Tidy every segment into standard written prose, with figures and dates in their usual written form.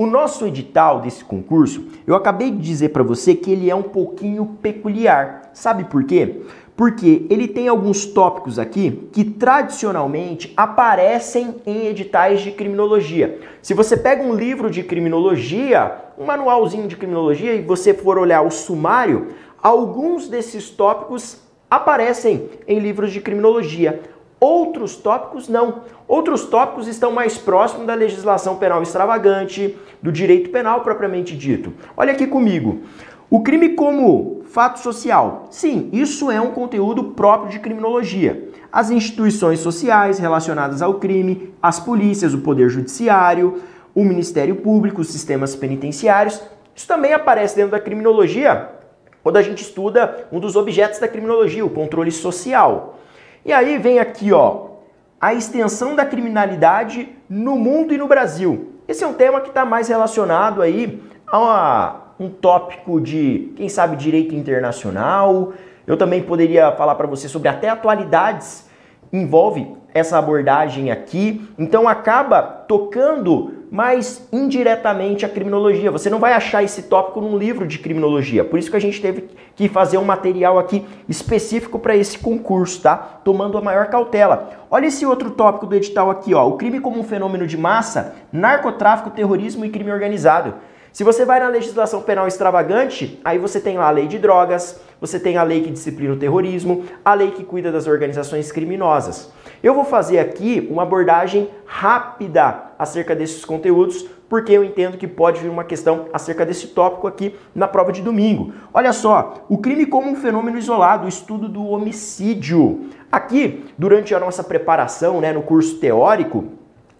O nosso edital desse concurso, eu acabei de dizer para você que ele é um pouquinho peculiar. Sabe por quê? Porque ele tem alguns tópicos aqui que tradicionalmente aparecem em editais de criminologia. Se você pega um livro de criminologia, um manualzinho de criminologia, e você for olhar o sumário, alguns desses tópicos aparecem em livros de criminologia. Outros tópicos não. Outros tópicos estão mais próximos da legislação penal extravagante, do direito penal propriamente dito. Olha aqui comigo. O crime como fato social. Sim, isso é um conteúdo próprio de criminologia. As instituições sociais relacionadas ao crime, as polícias, o poder judiciário, o Ministério Público, os sistemas penitenciários. Isso também aparece dentro da criminologia quando a gente estuda um dos objetos da criminologia, o controle social. E aí vem aqui, ó, a extensão da criminalidade no mundo e no Brasil. Esse é um tema que está mais relacionado aí a um tópico de, quem sabe, direito internacional. Eu também poderia falar para você sobre até atualidades, envolve essa abordagem aqui. Então acaba tocando mais indiretamente a criminologia. Você não vai achar esse tópico num livro de criminologia. Por isso que a gente teve que fazer um material aqui específico para esse concurso, tá? Tomando a maior cautela. Olha esse outro tópico do edital aqui, ó. O crime como um fenômeno de massa, narcotráfico, terrorismo e crime organizado. Se você vai na legislação penal extravagante, aí você tem lá a lei de drogas, você tem a lei que disciplina o terrorismo, a lei que cuida das organizações criminosas. Eu vou fazer aqui uma abordagem rápida acerca desses conteúdos, porque eu entendo que pode vir uma questão acerca desse tópico aqui na prova de domingo. Olha só, o crime como um fenômeno isolado, o estudo do homicídio. Aqui, durante a nossa preparação, né, no curso teórico,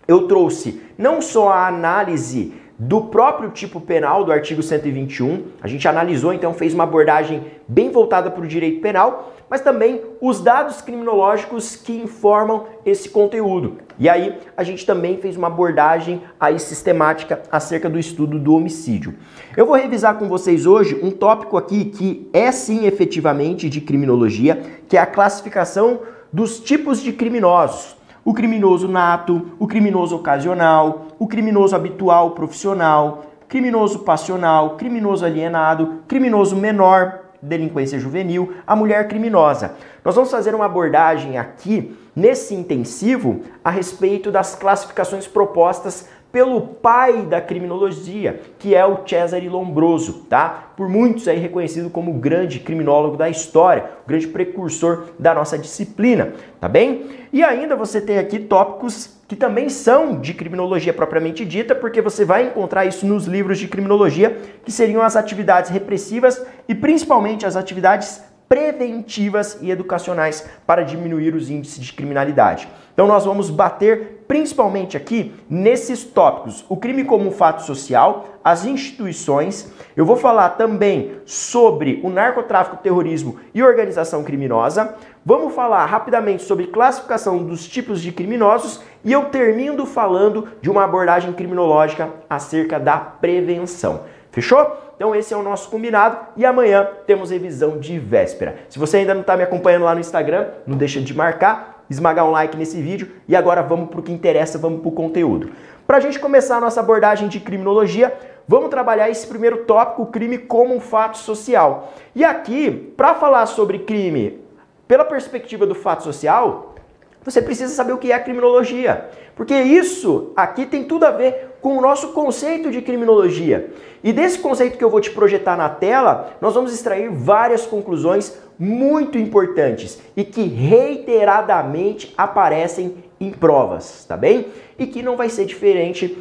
eu trouxe não só a análise do próprio tipo penal do artigo 121, a gente analisou, então fez uma abordagem bem voltada para o direito penal, mas também os dados criminológicos que informam esse conteúdo. E aí a gente também fez uma abordagem aí sistemática acerca do estudo do homicídio. Eu vou revisar com vocês hoje um tópico aqui que é sim efetivamente de criminologia, que é a classificação dos tipos de criminosos. O criminoso nato, o criminoso ocasional, o criminoso habitual profissional, criminoso passional, criminoso alienado, criminoso menor, delinquência juvenil, a mulher criminosa. Nós vamos fazer uma abordagem aqui, nesse intensivo, a respeito das classificações propostas pelo pai da criminologia, que é o Cesare Lombroso, tá? Por muitos aí reconhecido como o grande criminólogo da história, o grande precursor da nossa disciplina, tá bem? E ainda você tem aqui tópicos que também são de criminologia propriamente dita, porque você vai encontrar isso nos livros de criminologia, que seriam as atividades repressivas e principalmente as atividades preventivas e educacionais para diminuir os índices de criminalidade. Então nós vamos bater principalmente aqui nesses tópicos. O crime como um fato social, as instituições. Eu vou falar também sobre o narcotráfico, terrorismo e organização criminosa. Vamos falar rapidamente sobre classificação dos tipos de criminosos e eu termino falando de uma abordagem criminológica acerca da prevenção. Fechou? Então esse é o nosso combinado e amanhã temos revisão de véspera. Se você ainda não está me acompanhando lá no Instagram, não deixa de marcar, esmagar um like nesse vídeo e agora vamos para o que interessa, vamos para o conteúdo. Para a gente começar a nossa abordagem de criminologia, vamos trabalhar esse primeiro tópico, o crime como um fato social. E aqui, para falar sobre crime pela perspectiva do fato social, você precisa saber o que é a criminologia, porque isso aqui tem tudo a ver com o nosso conceito de criminologia. E desse conceito que eu vou te projetar na tela, nós vamos extrair várias conclusões muito importantes e que reiteradamente aparecem em provas, tá bem? E que não vai ser diferente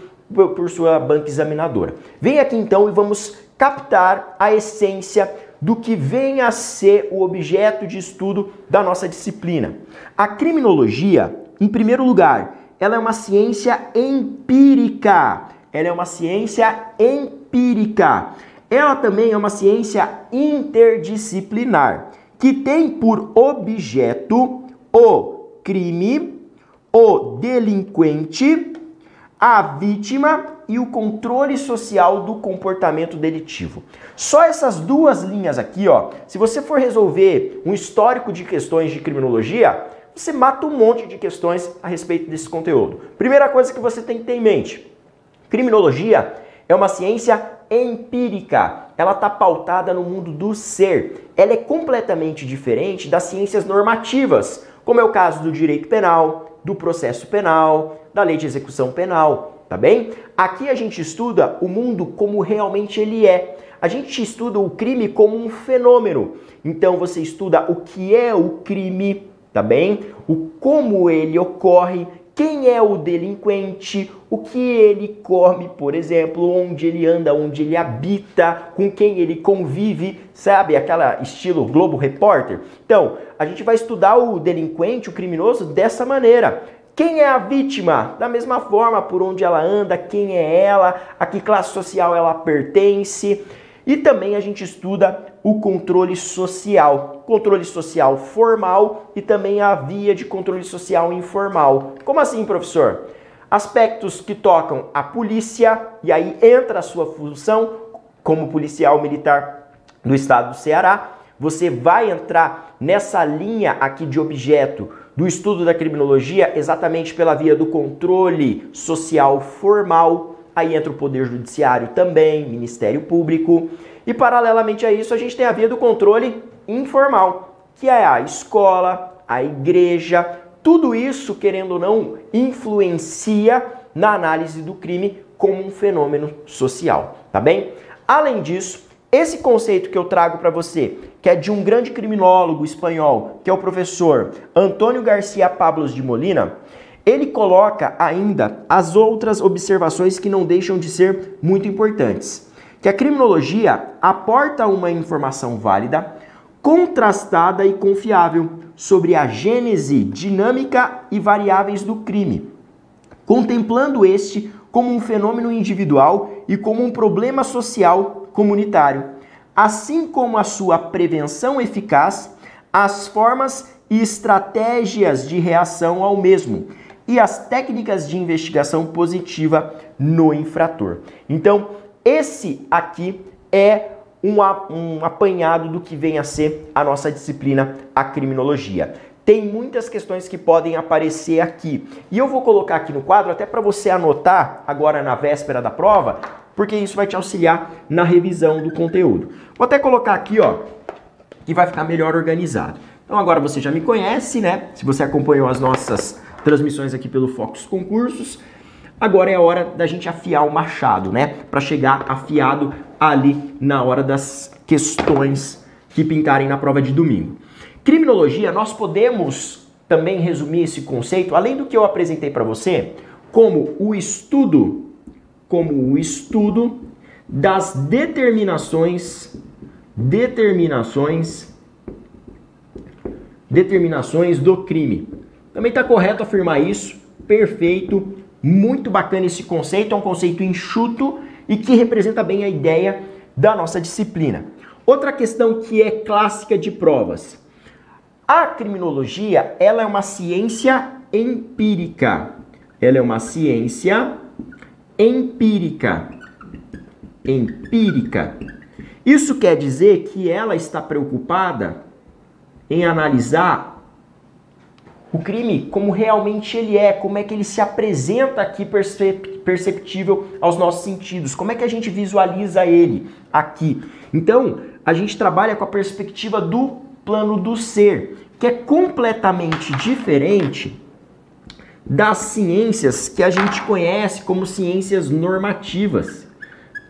por sua banca examinadora. Vem aqui então e vamos captar a essência do que vem a ser o objeto de estudo da nossa disciplina. A criminologia, em primeiro lugar, ela é uma ciência empírica. Ela é uma ciência empírica. Ela também é uma ciência interdisciplinar, que tem por objeto o crime, o delinquente, a vítima e o controle social do comportamento delitivo. Só essas duas linhas aqui, ó, se você for resolver um histórico de questões de criminologia, você mata um monte de questões a respeito desse conteúdo. Primeira coisa que você tem que ter em mente, criminologia É uma ciência empírica, ela está pautada no mundo do ser. Ela é completamente diferente das ciências normativas, como é o caso do direito penal, do processo penal, da lei de execução penal, tá bem? Aqui a gente estuda o mundo como realmente ele é. A gente estuda o crime como um fenômeno. Então você estuda o que é o crime, tá bem? O como ele ocorre, quem é o delinquente, o que ele come, por exemplo, onde ele anda, onde ele habita, com quem ele convive, sabe? Aquela estilo Globo Repórter. Então, a gente vai estudar o delinquente, o criminoso, dessa maneira. Quem é a vítima? Da mesma forma, por onde ela anda, quem é ela, a que classe social ela pertence. E também a gente estuda o controle social formal e também a via de controle social informal. Como assim, professor? Aspectos que tocam a polícia, e aí entra a sua função como policial militar do estado do Ceará. Você vai entrar nessa linha aqui de objeto do estudo da criminologia exatamente pela via do controle social formal. Aí entra o Poder Judiciário também, Ministério Público. E paralelamente a isso, a gente tem a via do controle informal, que é a escola, a igreja. Tudo isso, querendo ou não, influencia na análise do crime como um fenômeno social, tá bem? Além disso, esse conceito que eu trago para você, que é de um grande criminólogo espanhol, que é o professor Antônio Garcia Pablos de Molina, ele coloca ainda as outras observações que não deixam de ser muito importantes. Que a criminologia aporta uma informação válida, contrastada e confiável sobre a gênese, dinâmica e variáveis do crime, contemplando este como um fenômeno individual e como um problema social comunitário, assim como a sua prevenção eficaz, as formas e estratégias de reação ao mesmo, e as técnicas de investigação positiva no infrator. Então, esse aqui é um apanhado do que vem a ser a nossa disciplina, a criminologia. Tem muitas questões que podem aparecer aqui. E eu vou colocar aqui no quadro até para você anotar agora na véspera da prova, porque isso vai te auxiliar na revisão do conteúdo. Vou até colocar aqui, ó, que vai ficar melhor organizado. Então agora você já me conhece, né? Se você acompanhou as nossas transmissões aqui pelo Fox Concursos, agora é a hora da gente afiar o machado, né? Para chegar afiado ali na hora das questões que pintarem na prova de domingo. Criminologia, nós podemos também resumir esse conceito, além do que eu apresentei para você, como o estudo das determinações do crime. Também está correto afirmar isso, perfeito. Muito bacana esse conceito, é um conceito enxuto e que representa bem a ideia da nossa disciplina. Outra questão que é clássica de provas. A criminologia, ela é uma ciência empírica. Ela é uma ciência empírica. Empírica. Isso quer dizer que ela está preocupada em analisar o crime como realmente ele é, como é que ele se apresenta aqui perceptível aos nossos sentidos, como é que a gente visualiza ele aqui. Então, a gente trabalha com a perspectiva do plano do ser, que é completamente diferente das ciências que a gente conhece como ciências normativas.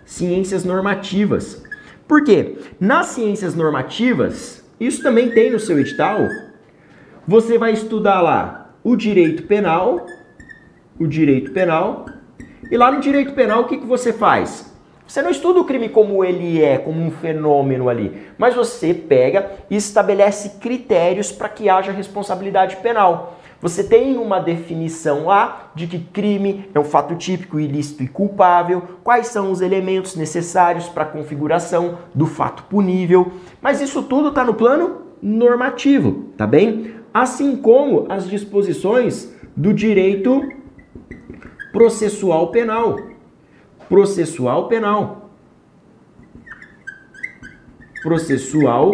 Ciências normativas. Por quê? Nas ciências normativas, isso também tem no seu edital. Você vai estudar lá o direito penal, e lá no direito penal o que você faz? Você não estuda o crime como ele é, como um fenômeno ali, mas você pega e estabelece critérios para que haja responsabilidade penal. Você tem uma definição lá de que crime é um fato típico, ilícito e culpável, quais são os elementos necessários para a configuração do fato punível, mas isso tudo está no plano normativo, tá bem? Assim como as disposições do direito processual penal. Processual penal. Processual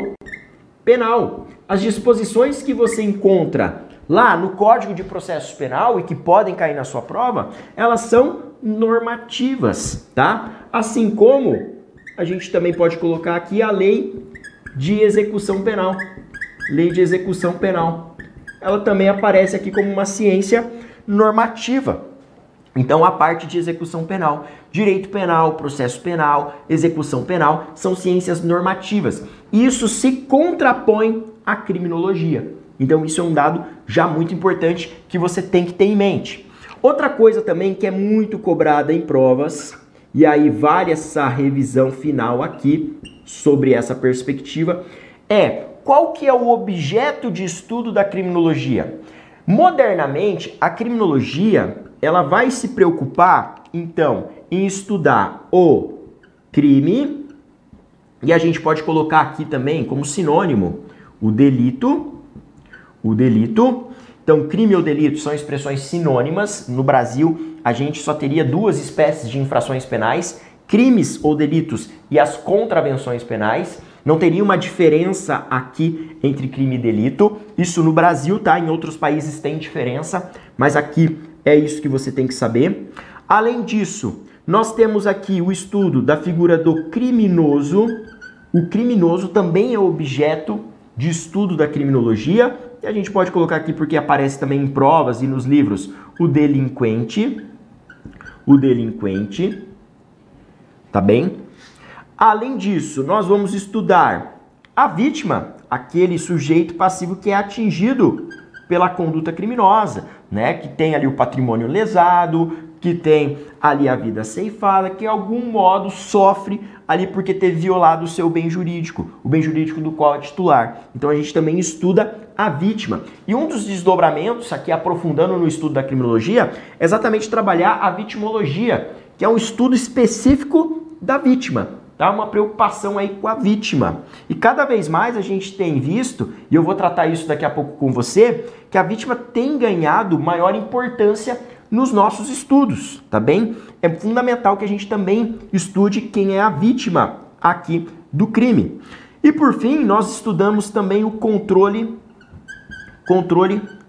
penal. As disposições que você encontra lá no Código de Processo Penal e que podem cair na sua prova, elas são normativas, tá? Assim como a gente também pode colocar aqui a Lei de Execução Penal. Lei de Execução Penal. Ela também aparece aqui como uma ciência normativa. Então, a parte de execução penal, direito penal, processo penal, execução penal, são ciências normativas. Isso se contrapõe à criminologia. Então, isso é um dado já muito importante que você tem que ter em mente. Outra coisa também que é muito cobrada em provas, e aí vale essa revisão final aqui sobre essa perspectiva, é qual que é o objeto de estudo da criminologia? Modernamente, a criminologia, ela vai se preocupar, então, em estudar o crime, e a gente pode colocar aqui também como sinônimo o delito. O delito. Então, crime ou delito são expressões sinônimas. No Brasil, a gente só teria duas espécies de infrações penais, crimes ou delitos e as contravenções penais. Não teria uma diferença aqui entre crime e delito. Isso no Brasil, tá? Em outros países tem diferença, mas aqui é isso que você tem que saber. Além disso, nós temos aqui o estudo da figura do criminoso. O criminoso também é objeto de estudo da criminologia. E a gente pode colocar aqui porque aparece também em provas e nos livros o delinquente. O delinquente. Tá bem? Além disso, nós vamos estudar a vítima, aquele sujeito passivo que é atingido pela conduta criminosa, né? Que tem ali o patrimônio lesado, que tem ali a vida ceifada, que de algum modo sofre ali porque teve violado o seu bem jurídico, o bem jurídico do qual é titular. Então a gente também estuda a vítima. E um dos desdobramentos, aqui aprofundando no estudo da criminologia, é exatamente trabalhar a vitimologia, que é um estudo específico da vítima. Tá? Uma preocupação aí com a vítima. E cada vez mais a gente tem visto, e eu vou tratar isso daqui a pouco com você, que a vítima tem ganhado maior importância nos nossos estudos, tá bem? É fundamental que a gente também estude quem é a vítima aqui do crime. E por fim, nós estudamos também o controle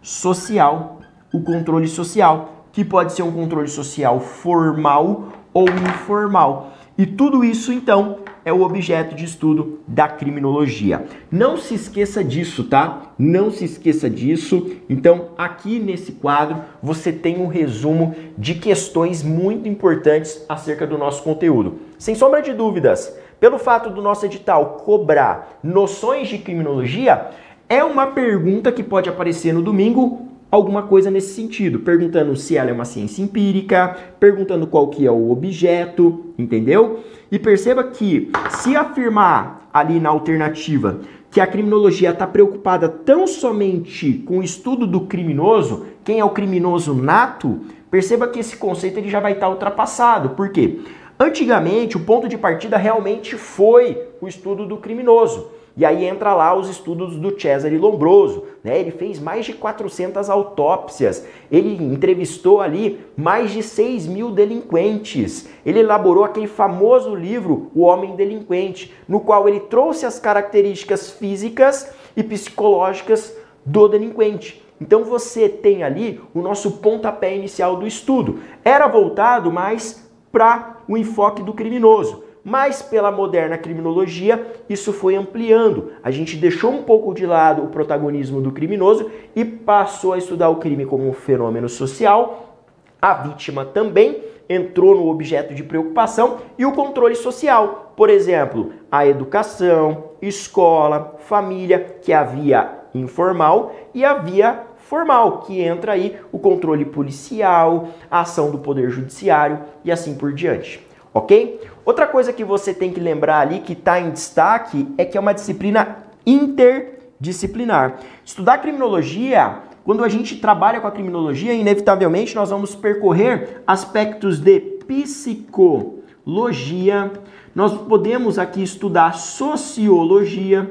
social. O controle social, que pode ser um controle social formal ou informal. E tudo isso, então, é o objeto de estudo da criminologia. Não se esqueça disso, tá? Não se esqueça disso. Então, aqui nesse quadro, você tem um resumo de questões muito importantes acerca do nosso conteúdo. Sem sombra de dúvidas, pelo fato do nosso edital cobrar noções de criminologia, é uma pergunta que pode aparecer no domingo, alguma coisa nesse sentido, perguntando se ela é uma ciência empírica, perguntando qual que é o objeto, entendeu? E perceba que se afirmar ali na alternativa que a criminologia está preocupada tão somente com o estudo do criminoso, quem é o criminoso nato, perceba que esse conceito ele já vai estar ultrapassado. Por quê? Antigamente, o ponto de partida realmente foi o estudo do criminoso. E aí entra lá os estudos do Cesare Lombroso, né? Ele fez mais de 400 autópsias, ele entrevistou ali mais de 6 mil delinquentes, ele elaborou aquele famoso livro, O Homem Delinquente, no qual ele trouxe as características físicas e psicológicas do delinquente. Então você tem ali o nosso pontapé inicial do estudo. Era voltado mais para o enfoque do criminoso. Mas pela moderna criminologia, isso foi ampliando. A gente deixou um pouco de lado o protagonismo do criminoso e passou a estudar o crime como um fenômeno social. A vítima também entrou no objeto de preocupação e o controle social. Por exemplo, a educação, escola, família, que é a via informal, e a via formal, que entra aí o controle policial, a ação do poder judiciário e assim por diante. Ok? Outra coisa que você tem que lembrar ali, que está em destaque, é que é uma disciplina interdisciplinar. Estudar criminologia, quando a gente trabalha com a criminologia, inevitavelmente nós vamos percorrer aspectos de psicologia, nós podemos aqui estudar sociologia,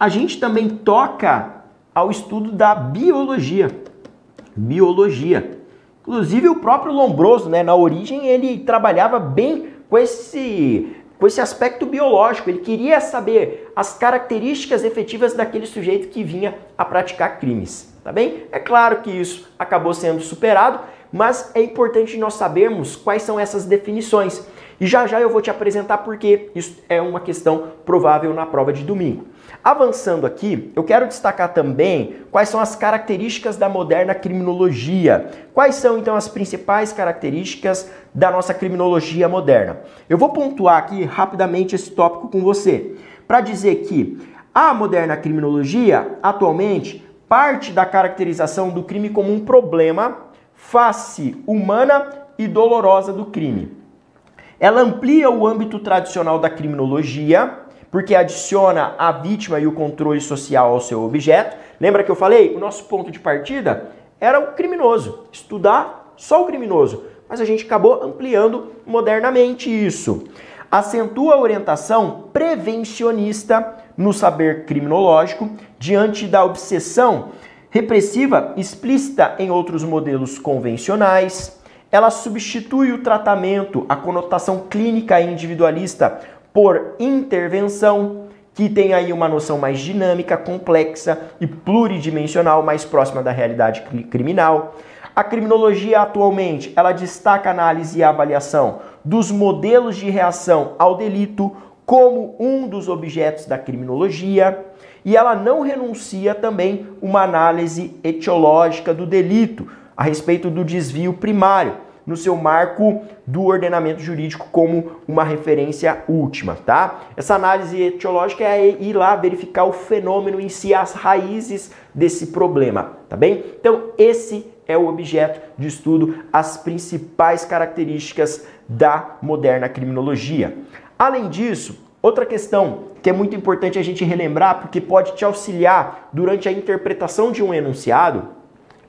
a gente também toca ao estudo da biologia. Inclusive o próprio Lombroso, né, na origem, ele trabalhava bem com esse, com esse aspecto biológico. Ele queria saber as características efetivas daquele sujeito que vinha a praticar crimes, tá bem? É claro que isso acabou sendo superado, mas é importante nós sabermos quais são essas definições. E já já eu vou te apresentar porque isso é uma questão provável na prova de domingo. Avançando aqui, eu quero destacar também quais são as características da moderna criminologia. Quais são, então, as principais características da nossa criminologia moderna? Eu vou pontuar aqui rapidamente esse tópico com você, para dizer que a moderna criminologia, atualmente, parte da caracterização do crime como um problema, face humana e dolorosa do crime. Ela amplia o âmbito tradicional da criminologia, porque adiciona a vítima e o controle social ao seu objeto. Lembra que eu falei? O nosso ponto de partida era o criminoso, estudar só o criminoso. Mas a gente acabou ampliando modernamente isso. Acentua a orientação prevencionista no saber criminológico, diante da obsessão repressiva explícita em outros modelos convencionais. Ela substitui o tratamento, a conotação clínica e individualista, por intervenção, que tem aí uma noção mais dinâmica, complexa e pluridimensional, mais próxima da realidade criminal. A criminologia atualmente, ela destaca a análise e a avaliação dos modelos de reação ao delito como um dos objetos da criminologia, e ela não renuncia também uma análise etiológica do delito, a respeito do desvio primário, no seu marco do ordenamento jurídico como uma referência última, tá? Essa análise etiológica é ir lá verificar o fenômeno em si, as raízes desse problema, tá bem? Então, esse é o objeto de estudo, as principais características da moderna criminologia. Além disso, outra questão que é muito importante a gente relembrar, porque pode te auxiliar durante a interpretação de um enunciado,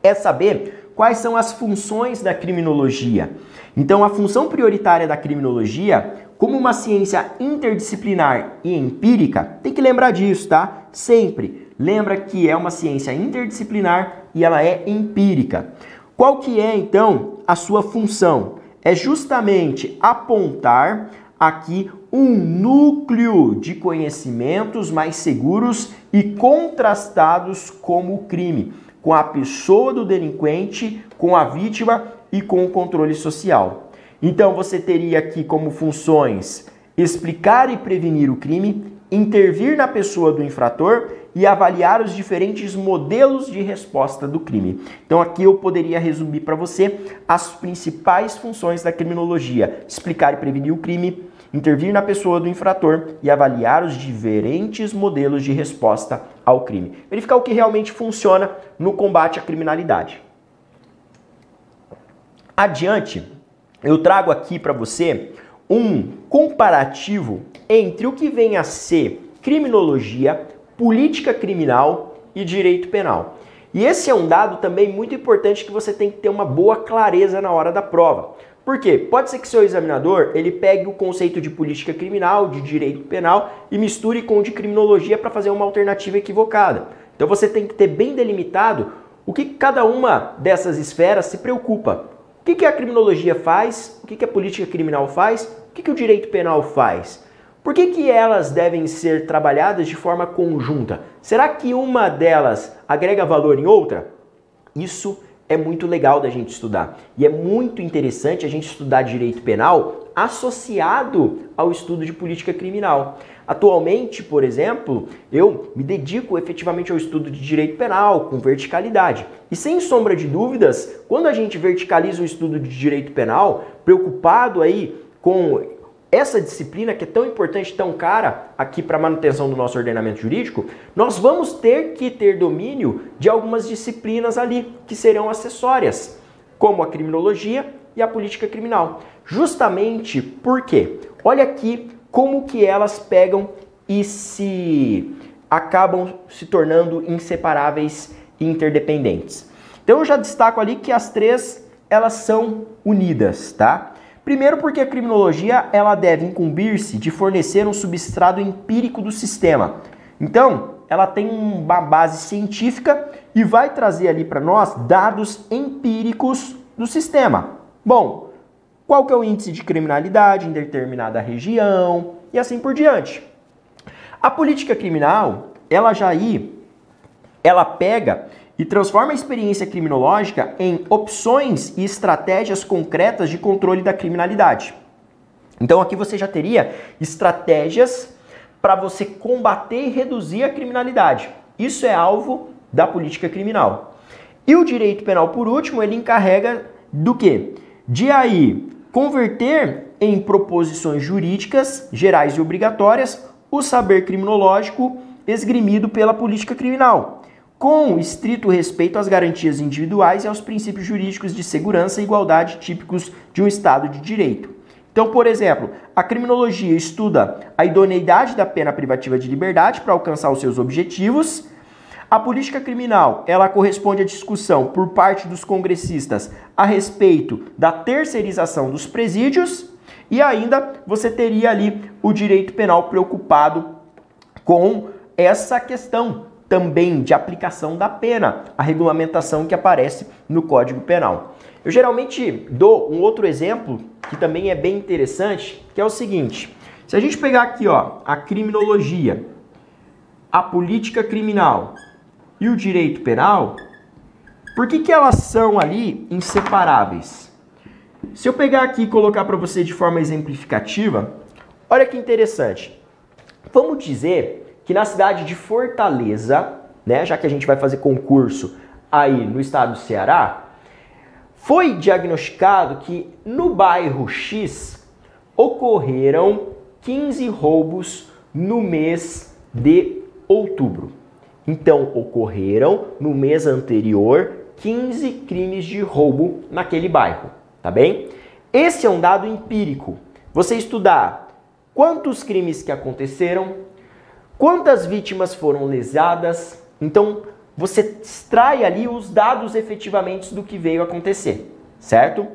é saber quais são as funções da criminologia. Então, a função prioritária da criminologia, como uma ciência interdisciplinar e empírica, tem que lembrar disso, tá? Sempre. Lembra que é uma ciência interdisciplinar e ela é empírica. Qual que é, então, a sua função? É justamente apontar aqui um núcleo de conhecimentos mais seguros e contrastados como o crime, com a pessoa do delinquente, com a vítima e com o controle social. Então você teria aqui como funções explicar e prevenir o crime, intervir na pessoa do infrator e avaliar os diferentes modelos de resposta do crime. Então aqui eu poderia resumir para você as principais funções da criminologia: explicar e prevenir o crime, intervir na pessoa do infrator e avaliar os diferentes modelos de resposta ao crime. Verificar o que realmente funciona no combate à criminalidade. Adiante, eu trago aqui para você um comparativo entre o que vem a ser criminologia, política criminal e direito penal. E esse é um dado também muito importante que você tem que ter uma boa clareza na hora da prova. Por quê? Pode ser que seu examinador ele pegue o conceito de política criminal, de direito penal e misture com o de criminologia para fazer uma alternativa equivocada. Então você tem que ter bem delimitado o que cada uma dessas esferas se preocupa. O que a criminologia faz? O que a política criminal faz? O que o direito penal faz? Por que elas devem ser trabalhadas de forma conjunta? Será que uma delas agrega valor em outra? Isso é muito legal da gente estudar. E é muito interessante a gente estudar direito penal associado ao estudo de política criminal. Atualmente, por exemplo, eu me dedico efetivamente ao estudo de direito penal, com verticalidade. E sem sombra de dúvidas, quando a gente verticaliza o estudo de direito penal, preocupado aí com essa disciplina que é tão importante, tão cara aqui para a manutenção do nosso ordenamento jurídico, nós vamos ter que ter domínio de algumas disciplinas ali que serão acessórias, como a criminologia e a política criminal. Justamente porque, olha aqui como que elas pegam e acabam se tornando inseparáveis e interdependentes. Então eu já destaco ali que as três, elas são unidas, tá? Primeiro porque a criminologia ela deve incumbir-se de fornecer um substrato empírico do sistema. Então, ela tem uma base científica e vai trazer ali para nós dados empíricos do sistema. Bom, qual que é o índice de criminalidade em determinada região, e assim por diante. A política criminal, ela pega e transforma a experiência criminológica em opções e estratégias concretas de controle da criminalidade. Então aqui você já teria estratégias para você combater e reduzir a criminalidade. Isso é alvo da política criminal. E o direito penal, por último, ele encarrega do quê? De aí converter em proposições jurídicas, gerais e obrigatórias, o saber criminológico esgrimido pela política criminal, com estrito respeito às garantias individuais e aos princípios jurídicos de segurança e igualdade típicos de um Estado de Direito. Então, por exemplo, a criminologia estuda a idoneidade da pena privativa de liberdade para alcançar os seus objetivos. A política criminal, ela corresponde à discussão por parte dos congressistas a respeito da terceirização dos presídios. E ainda você teria ali o direito penal preocupado com essa questão também de aplicação da pena, a regulamentação que aparece no Código Penal. Eu geralmente dou um outro exemplo que também é bem interessante, que é o seguinte. Se a gente pegar aqui, ó, a criminologia, a política criminal e o direito penal, por que que elas são ali inseparáveis? Se eu pegar aqui e colocar para você de forma exemplificativa, olha que interessante. Vamos dizer que na cidade de Fortaleza, né, já que a gente vai fazer concurso aí no estado do Ceará, foi diagnosticado que no bairro X ocorreram 15 roubos no mês de outubro. Então, ocorreram no mês anterior 15 crimes de roubo naquele bairro. Tá bem? Esse é um dado empírico. Você estudar quantos crimes que aconteceram, quantas vítimas foram lesadas. Então, você extrai ali os dados efetivamente do que veio acontecer, certo?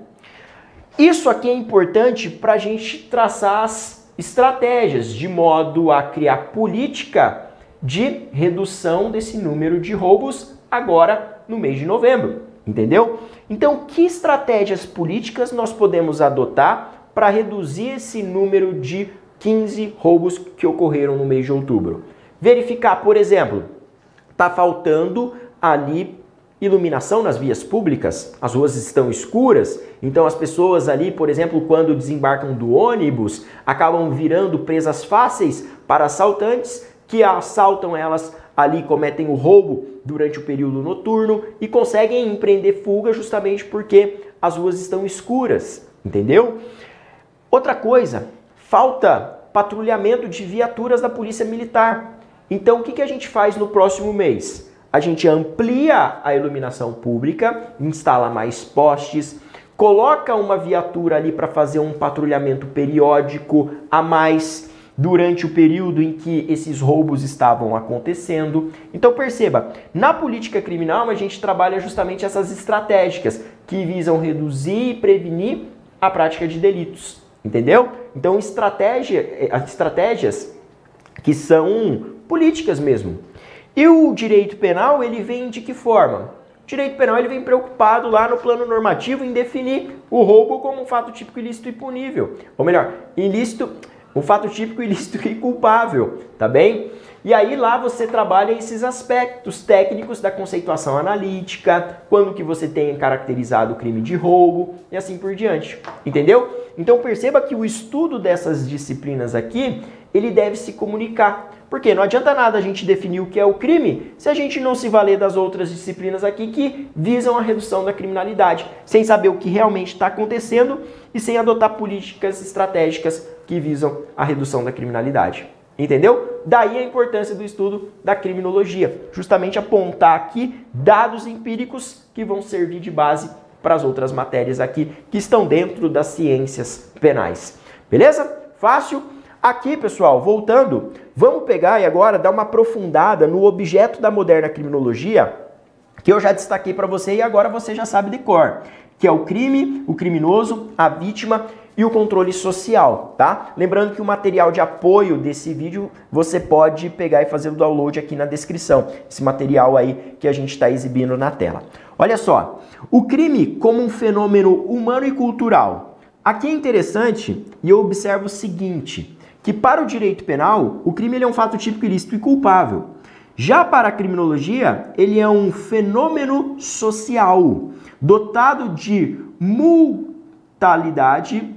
Isso aqui é importante para a gente traçar as estratégias de modo a criar política de redução desse número de roubos agora no mês de novembro. Entendeu? Então, que estratégias políticas nós podemos adotar para reduzir esse número de 15 roubos que ocorreram no mês de outubro? Verificar, por exemplo, está faltando ali iluminação nas vias públicas, as ruas estão escuras, então as pessoas ali, por exemplo, quando desembarcam do ônibus, acabam virando presas fáceis para assaltantes que assaltam elas ali, cometem o roubo durante o período noturno e conseguem empreender fuga justamente porque as ruas estão escuras, entendeu? Outra coisa, falta patrulhamento de viaturas da Polícia Militar. Então, o que a gente faz no próximo mês? A gente amplia a iluminação pública, instala mais postes, coloca uma viatura ali para fazer um patrulhamento periódico a mais, durante o período em que esses roubos estavam acontecendo. Então perceba, na política criminal a gente trabalha justamente essas estratégias que visam reduzir e prevenir a prática de delitos, entendeu? Então estratégias que são políticas mesmo. E o direito penal, ele vem de que forma? O direito penal, ele vem preocupado lá no plano normativo em definir o roubo como um fato típico ilícito e punível, ou melhor, ilícito... Um fato típico, ilícito e culpável, tá bem? E aí lá você trabalha esses aspectos técnicos da conceituação analítica, quando que você tem caracterizado o crime de roubo e assim por diante, entendeu? Então perceba que o estudo dessas disciplinas aqui, ele deve se comunicar. Porque não adianta nada a gente definir o que é o crime se a gente não se valer das outras disciplinas aqui que visam a redução da criminalidade, sem saber o que realmente está acontecendo e sem adotar políticas estratégicas que visam a redução da criminalidade. Entendeu? Daí a importância do estudo da criminologia, justamente apontar aqui dados empíricos que vão servir de base para as outras matérias aqui que estão dentro das ciências penais. Beleza? Fácil? Aqui, pessoal, voltando, vamos pegar e agora dar uma aprofundada no objeto da moderna criminologia, que eu já destaquei para você e agora você já sabe de cor, que é o crime, o criminoso, a vítima e o controle social, tá? Lembrando que o material de apoio desse vídeo você pode pegar e fazer o download aqui na descrição, esse material aí que a gente está exibindo na tela. Olha só, o crime como um fenômeno humano e cultural. Aqui é interessante e eu observo o seguinte... que para o direito penal, o crime ele é um fato típico, ilícito e culpável. Já para a criminologia, ele é um fenômeno social, dotado de mutualidade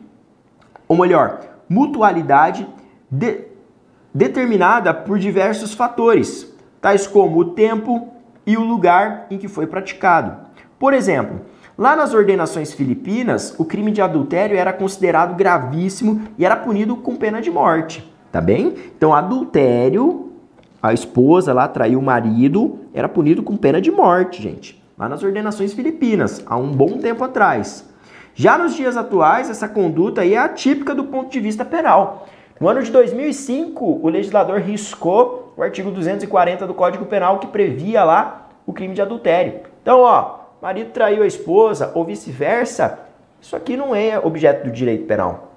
determinada por diversos fatores, tais como o tempo e o lugar em que foi praticado. Por exemplo, lá nas ordenações filipinas, o crime de adultério era considerado gravíssimo e era punido com pena de morte, tá bem? Então, adultério, a esposa lá traiu o marido, era punido com pena de morte, gente. Lá nas ordenações filipinas, há um bom tempo atrás. Já nos dias atuais, essa conduta aí é atípica do ponto de vista penal. No ano de 2005, o legislador riscou o artigo 240 do Código Penal que previa lá o crime de adultério. Então, ó, marido traiu a esposa ou vice-versa, isso aqui não é objeto do direito penal.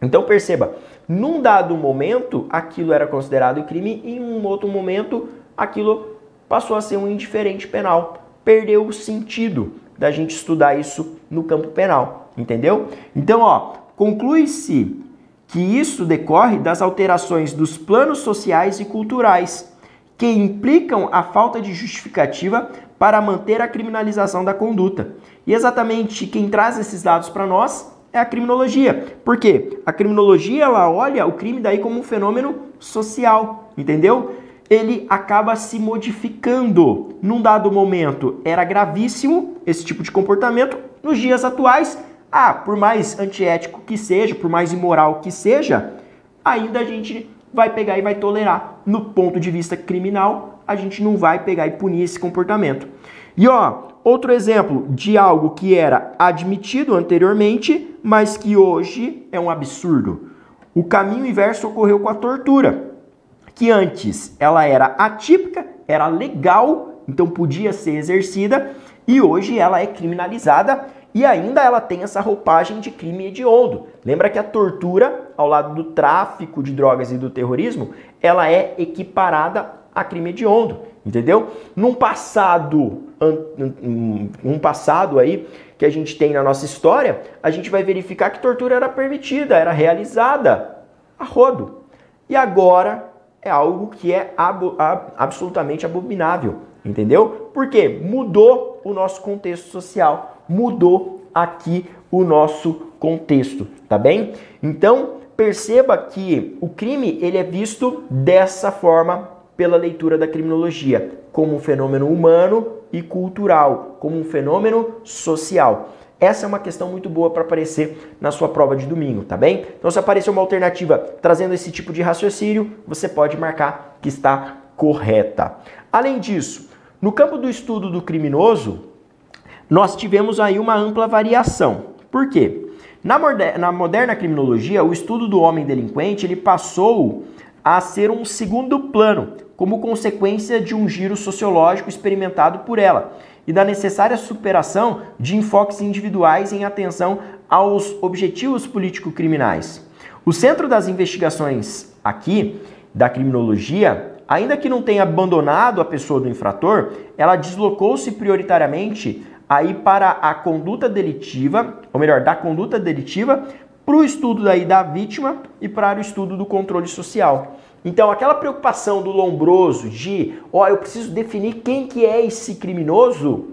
Então perceba, num dado momento aquilo era considerado crime e em um outro momento aquilo passou a ser um indiferente penal. Perdeu o sentido da gente estudar isso no campo penal, entendeu? Então, ó, conclui-se que isso decorre das alterações dos planos sociais e culturais, que implicam a falta de justificativa para manter a criminalização da conduta. E exatamente quem traz esses dados para nós é a criminologia. Por quê? A criminologia, ela olha o crime daí como um fenômeno social, entendeu? Ele acaba se modificando. Num dado momento era gravíssimo esse tipo de comportamento, nos dias atuais, por mais antiético que seja, por mais imoral que seja, ainda a gente vai pegar e vai tolerar. No ponto de vista criminal, a gente não vai pegar e punir esse comportamento. E ó, outro exemplo de algo que era admitido anteriormente, mas que hoje é um absurdo. O caminho inverso ocorreu com a tortura, que antes ela era atípica, era legal, então podia ser exercida, e hoje ela é criminalizada e ainda ela tem essa roupagem de crime hediondo. Lembra que a tortura, ao lado do tráfico de drogas e do terrorismo, ela é equiparada a crime hediondo, entendeu? Num passado aí que a gente tem na nossa história, a gente vai verificar que tortura era permitida, era realizada a rodo. E agora é algo que é absolutamente abominável, entendeu? Porque mudou o nosso contexto social. Mudou aqui o nosso contexto, tá bem? Então, perceba que o crime, ele é visto dessa forma pela leitura da criminologia, como um fenômeno humano e cultural, como um fenômeno social. Essa é uma questão muito boa para aparecer na sua prova de domingo, tá bem? Então, se aparecer uma alternativa trazendo esse tipo de raciocínio, você pode marcar que está correta. Além disso, no campo do estudo do criminoso, nós tivemos aí uma ampla variação. Por quê? Na moderna criminologia, o estudo do homem delinquente ele passou a ser um segundo plano, como consequência de um giro sociológico experimentado por ela e da necessária superação de enfoques individuais em atenção aos objetivos político-criminais. O centro das investigações aqui, da criminologia, ainda que não tenha abandonado a pessoa do infrator, ela deslocou-se prioritariamente aí para a conduta delitiva, ou melhor, da conduta delitiva, para o estudo daí da vítima e para o estudo do controle social. Então, aquela preocupação do Lombroso de, ó, eu preciso definir quem que é esse criminoso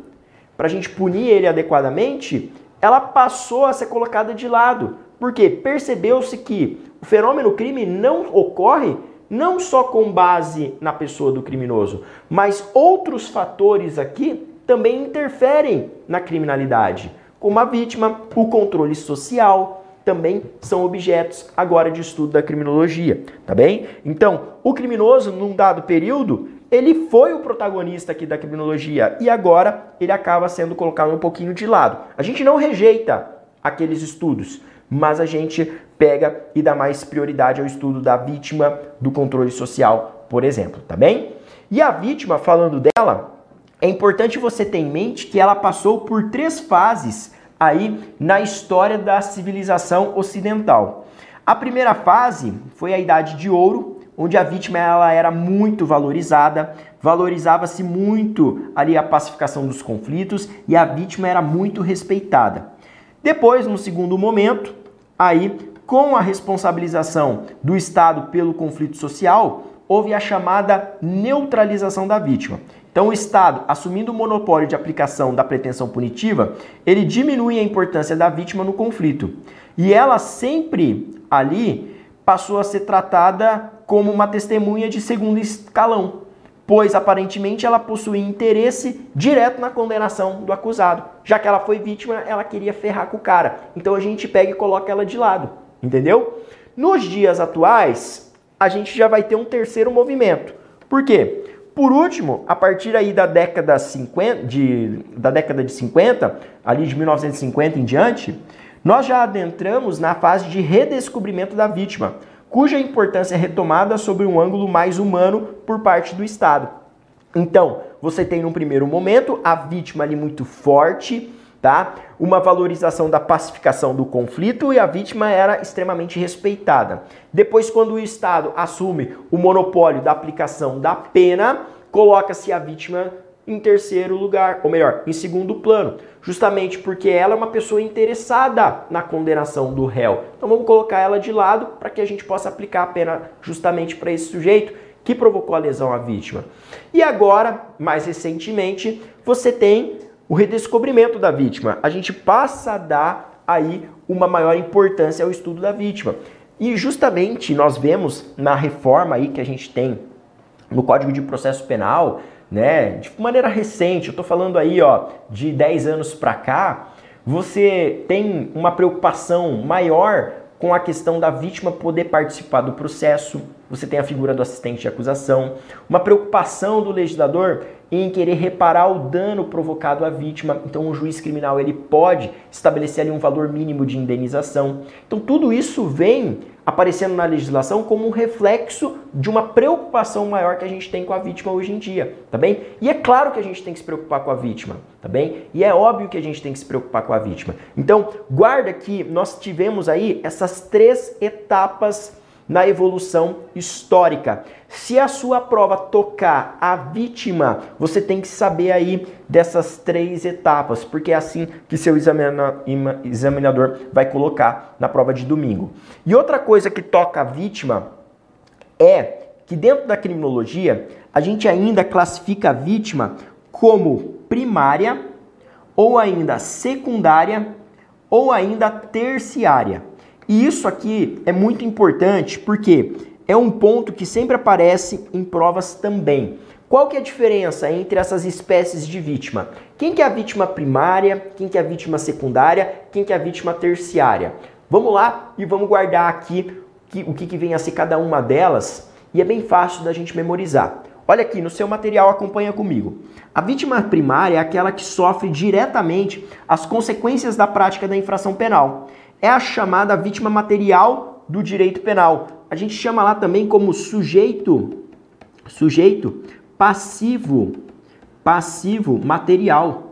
para a gente punir ele adequadamente, ela passou a ser colocada de lado, porque percebeu-se que o fenômeno crime não ocorre não só com base na pessoa do criminoso, mas outros fatores aqui também interferem na criminalidade, como a vítima, o controle social, também são objetos agora de estudo da criminologia, tá bem? Então, o criminoso, num dado período, ele foi o protagonista aqui da criminologia e agora ele acaba sendo colocado um pouquinho de lado. A gente não rejeita aqueles estudos, mas a gente pega e dá mais prioridade ao estudo da vítima, do controle social, por exemplo, tá bem? E a vítima, falando dela, é importante você ter em mente que ela passou por 3 fases aí na história da civilização ocidental. A primeira fase foi a Idade de Ouro, onde a vítima ela era muito valorizada, valorizava-se muito ali a pacificação dos conflitos e a vítima era muito respeitada. Depois, no segundo momento, aí com a responsabilização do Estado pelo conflito social, houve a chamada neutralização da vítima. Então, o Estado, assumindo o monopólio de aplicação da pretensão punitiva, ele diminui a importância da vítima no conflito. E ela sempre ali passou a ser tratada como uma testemunha de segundo escalão, pois aparentemente ela possuía interesse direto na condenação do acusado. Já que ela foi vítima, ela queria ferrar com o cara. Então a gente pega e coloca ela de lado, entendeu? Nos dias atuais, a gente já vai ter um terceiro movimento. Por quê? Por último, a partir aí da década de 50, ali de 1950 em diante, nós já adentramos na fase de redescobrimento da vítima, cuja importância é retomada sobre um ângulo mais humano por parte do Estado. Então, você tem num primeiro momento a vítima ali muito forte, tá? Uma valorização da pacificação do conflito e a vítima era extremamente respeitada. Depois, quando o Estado assume o monopólio da aplicação da pena, coloca-se a vítima em terceiro lugar, ou melhor, em segundo plano, justamente porque ela é uma pessoa interessada na condenação do réu. Então vamos colocar ela de lado para que a gente possa aplicar a pena justamente para esse sujeito que provocou a lesão à vítima. E agora, mais recentemente, você tem o redescobrimento da vítima. A gente passa a dar aí uma maior importância ao estudo da vítima. E justamente nós vemos na reforma aí que a gente tem no Código de Processo Penal, né, de maneira recente, eu tô falando aí, ó, de 10 anos para cá, você tem uma preocupação maior com a questão da vítima poder participar do processo, você tem a figura do assistente de acusação, uma preocupação do legislador em querer reparar o dano provocado à vítima, então o juiz criminal ele pode estabelecer ali um valor mínimo de indenização. Então tudo isso vem aparecendo na legislação como um reflexo de uma preocupação maior que a gente tem com a vítima hoje em dia, tá bem? E é claro que a gente tem que se preocupar com a vítima, tá bem? E é óbvio que a gente tem que se preocupar com a vítima. Então, guarda que nós tivemos aí essas três etapas na evolução histórica. Se a sua prova tocar a vítima, você tem que saber aí dessas três etapas, porque é assim que seu examinador vai colocar na prova de domingo. E outra coisa que toca a vítima é que dentro da criminologia, a gente ainda classifica a vítima como primária, ou ainda secundária, ou ainda terciária. E isso aqui é muito importante porque é um ponto que sempre aparece em provas também. Qual que é a diferença entre essas espécies de vítima? Quem que é a vítima primária? Quem que é a vítima secundária? Quem que é a vítima terciária? Vamos lá e vamos guardar aqui o que vem a ser cada uma delas. E é bem fácil da gente memorizar. Olha aqui, no seu material, acompanha comigo. A vítima primária é aquela que sofre diretamente as consequências da prática da infração penal. É a chamada vítima material do direito penal. A gente chama lá também como sujeito passivo material.